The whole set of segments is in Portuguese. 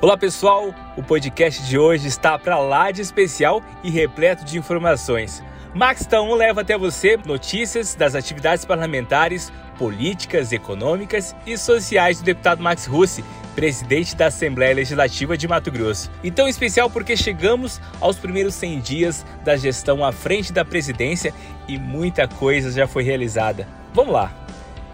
Olá pessoal, o podcast de hoje está para lá de especial e repleto de informações. Max Taon leva até você notícias das atividades parlamentares, políticas, econômicas e sociais do deputado Max Russi, presidente da Assembleia Legislativa de Mato Grosso. E tão especial porque chegamos aos primeiros 100 dias da gestão à frente da presidência e muita coisa já foi realizada. Vamos lá!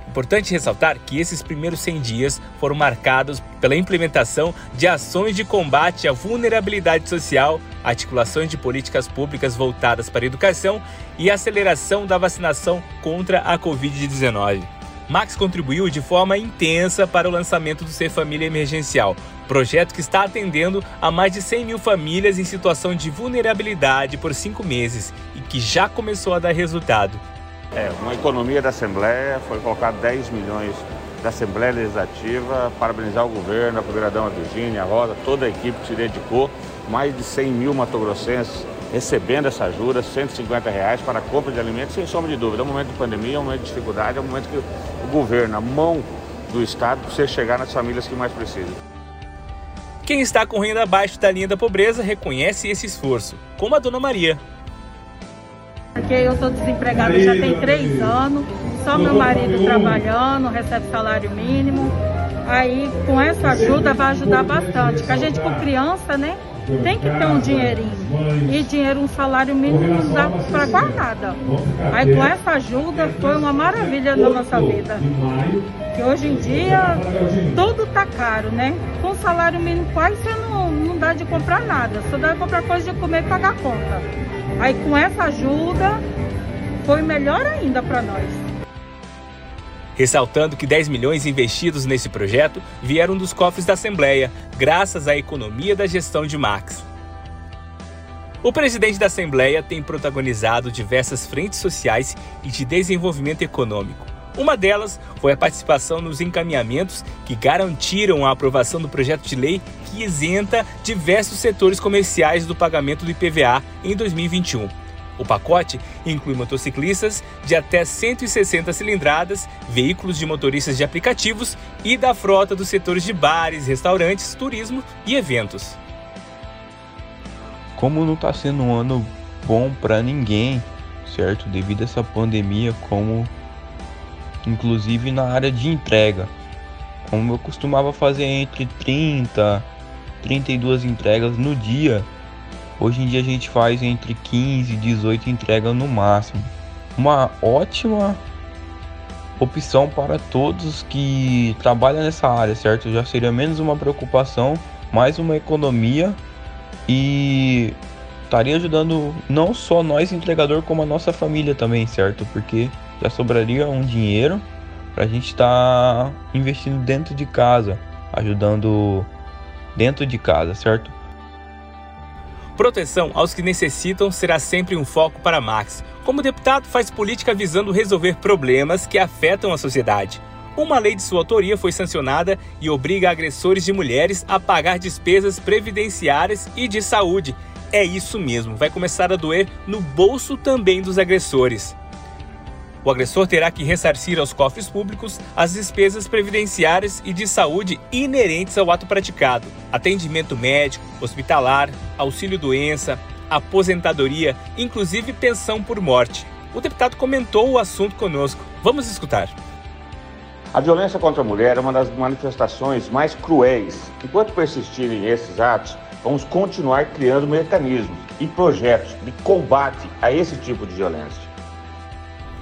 Importante ressaltar que esses primeiros 100 dias foram marcados pela implementação de ações de combate à vulnerabilidade social, articulações de políticas públicas voltadas para a educação e aceleração da vacinação contra a Covid-19. Max contribuiu de forma intensa para o lançamento do Ser Família Emergencial, projeto que está atendendo a mais de 100 mil famílias em situação de vulnerabilidade por 5 meses e que já começou a dar resultado. Uma economia da Assembleia, foi colocar 10 milhões da Assembleia Legislativa, parabenizar o governo, a primeira-dama Virginia, a Rosa, toda a equipe que se dedicou, mais de 100 mil matogrossenses recebendo essa ajuda, R$150 para a compra de alimentos, sem sombra de dúvida. É um momento de pandemia, é um momento de dificuldade, é um momento que o governo, a mão do Estado, precisa chegar nas famílias que mais precisam. Quem está com renda abaixo da linha da pobreza reconhece esse esforço, como a dona Maria. Porque eu sou desempregada já tem 3 anos, só meu marido trabalhando, recebe salário mínimo. Aí com essa ajuda vai ajudar bastante, porque a gente com criança, né, tem que ter um dinheirinho. E dinheiro, um salário mínimo não dá para guardada. Aí com essa ajuda foi uma maravilha na nossa vida. Que hoje em dia tudo tá caro, né? Com salário mínimo quase você não dá de comprar nada, só dá de comprar coisa de comer e pagar a conta. Aí com essa ajuda foi melhor ainda para nós. Ressaltando que 10 milhões investidos nesse projeto vieram dos cofres da Assembleia, graças à economia da gestão de Max. O presidente da Assembleia tem protagonizado diversas frentes sociais e de desenvolvimento econômico. Uma delas foi a participação nos encaminhamentos que garantiram a aprovação do projeto de lei que isenta diversos setores comerciais do pagamento do IPVA em 2021. O pacote inclui motociclistas de até 160 cilindradas, veículos de motoristas de aplicativos e da frota dos setores de bares, restaurantes, turismo e eventos. Como não está sendo um ano bom para ninguém, certo? Devido a essa pandemia, inclusive na área de entrega, como eu costumava fazer entre 30 e 32 entregas no dia, hoje em dia a gente faz entre 15 e 18 entregas no máximo. Uma ótima opção para todos que trabalham nessa área, certo? Já seria menos uma preocupação, mais uma economia e estaria ajudando não só nós entregador como a nossa família também, certo? Porque já sobraria um dinheiro para a gente estar investindo dentro de casa, ajudando dentro de casa, certo? Proteção aos que necessitam será sempre um foco para Max. Como deputado, faz política visando resolver problemas que afetam a sociedade. Uma lei de sua autoria foi sancionada e obriga agressores de mulheres a pagar despesas previdenciárias e de saúde. É isso mesmo, vai começar a doer no bolso também dos agressores. O agressor terá que ressarcir aos cofres públicos as despesas previdenciárias e de saúde inerentes ao ato praticado, atendimento médico, hospitalar, auxílio-doença, aposentadoria, inclusive pensão por morte. O deputado comentou o assunto conosco. Vamos escutar. A violência contra a mulher é uma das manifestações mais cruéis. Enquanto persistirem esses atos, vamos continuar criando mecanismos e projetos de combate a esse tipo de violência.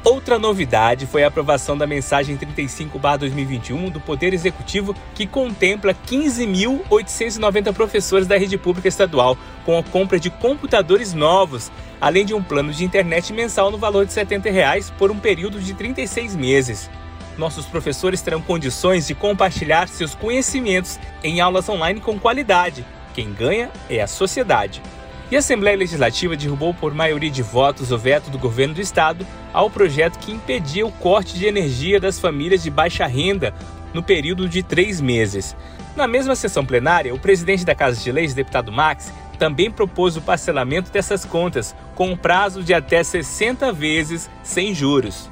Outra novidade foi a aprovação da mensagem 35/2021 do Poder Executivo, que contempla 15.890 professores da rede pública estadual, com a compra de computadores novos, além de um plano de internet mensal no valor de R$70 por um período de 36 meses. Nossos professores terão condições de compartilhar seus conhecimentos em aulas online com qualidade. Quem ganha é a sociedade. E a Assembleia Legislativa derrubou por maioria de votos o veto do governo do estado ao projeto que impedia o corte de energia das famílias de baixa renda no período de 3 meses. Na mesma sessão plenária, o presidente da Casa de Leis, deputado Max, também propôs o parcelamento dessas contas, com um prazo de até 60 vezes sem juros.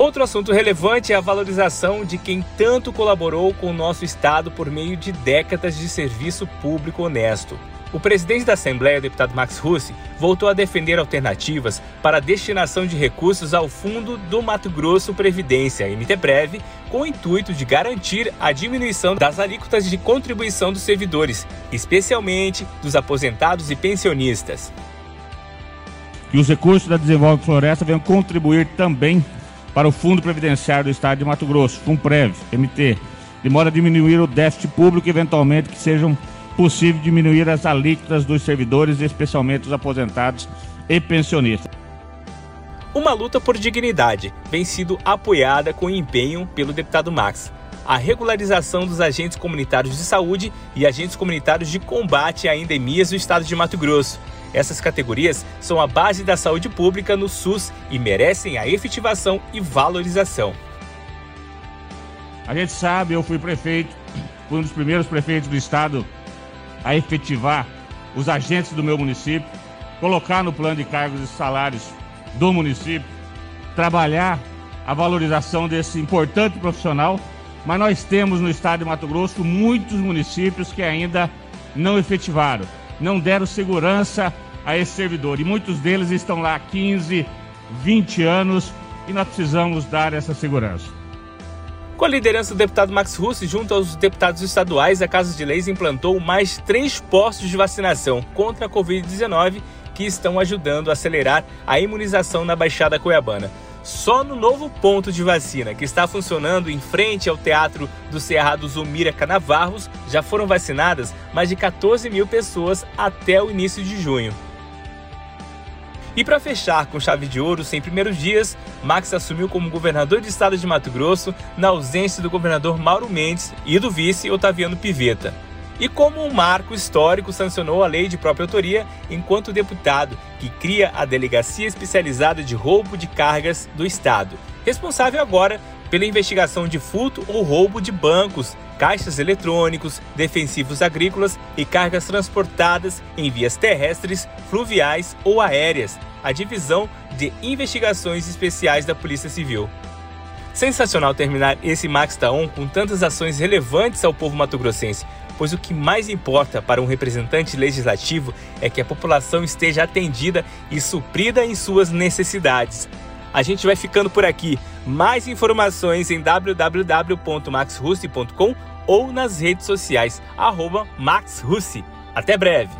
Outro assunto relevante é a valorização de quem tanto colaborou com o nosso Estado por meio de décadas de serviço público honesto. O presidente da Assembleia, deputado Max Russi, voltou a defender alternativas para a destinação de recursos ao Fundo do Mato Grosso Previdência, MTPrev, com o intuito de garantir a diminuição das alíquotas de contribuição dos servidores, especialmente dos aposentados e pensionistas. E os recursos da Desenvolve Floresta vêm contribuir também para o Fundo Previdenciário do Estado de Mato Grosso, FundoPrev MT, de modo a diminuir o déficit público e, eventualmente, que sejam possível diminuir as alíquotas dos servidores, especialmente os aposentados e pensionistas. Uma luta por dignidade vem sido apoiada com empenho pelo deputado Max. A regularização dos agentes comunitários de saúde e agentes comunitários de combate a endemias do estado de Mato Grosso. Essas categorias são a base da saúde pública no SUS e merecem a efetivação e valorização. A gente sabe, eu fui prefeito, fui um dos primeiros prefeitos do estado a efetivar os agentes do meu município, colocar no plano de cargos e salários do município, trabalhar a valorização desse importante profissional, mas nós temos no estado de Mato Grosso muitos municípios que ainda não efetivaram, não deram segurança a esse servidor, e muitos deles estão lá há 15, 20 anos e nós precisamos dar essa segurança. Com a liderança do deputado Max Russi, junto aos deputados estaduais, a Casa de Leis implantou mais 3 postos de vacinação contra a Covid-19 que estão ajudando a acelerar a imunização na Baixada Cuiabana. Só no novo ponto de vacina, que está funcionando em frente ao Teatro do Cerrado Zulmira Canavarros, já foram vacinadas mais de 14.000 pessoas até o início de junho. E para fechar com chave de ouro, sem primeiros dias, Max assumiu como governador de estado de Mato Grosso na ausência do governador Mauro Mendes e do vice Otaviano Pivetta. E como um marco histórico, sancionou a lei de própria autoria enquanto deputado, que cria a Delegacia Especializada de Roubo de Cargas do Estado, responsável agora pela investigação de furto ou roubo de bancos, caixas eletrônicos, defensivos agrícolas e cargas transportadas em vias terrestres, fluviais ou aéreas, a divisão de investigações especiais da Polícia Civil. Sensacional terminar esse Max Taon com tantas ações relevantes ao povo mato-grossense, pois o que mais importa para um representante legislativo é que a população esteja atendida e suprida em suas necessidades. A gente vai ficando por aqui. Mais informações em www.maxrussi.com ou nas redes sociais @maxrussi. Até breve!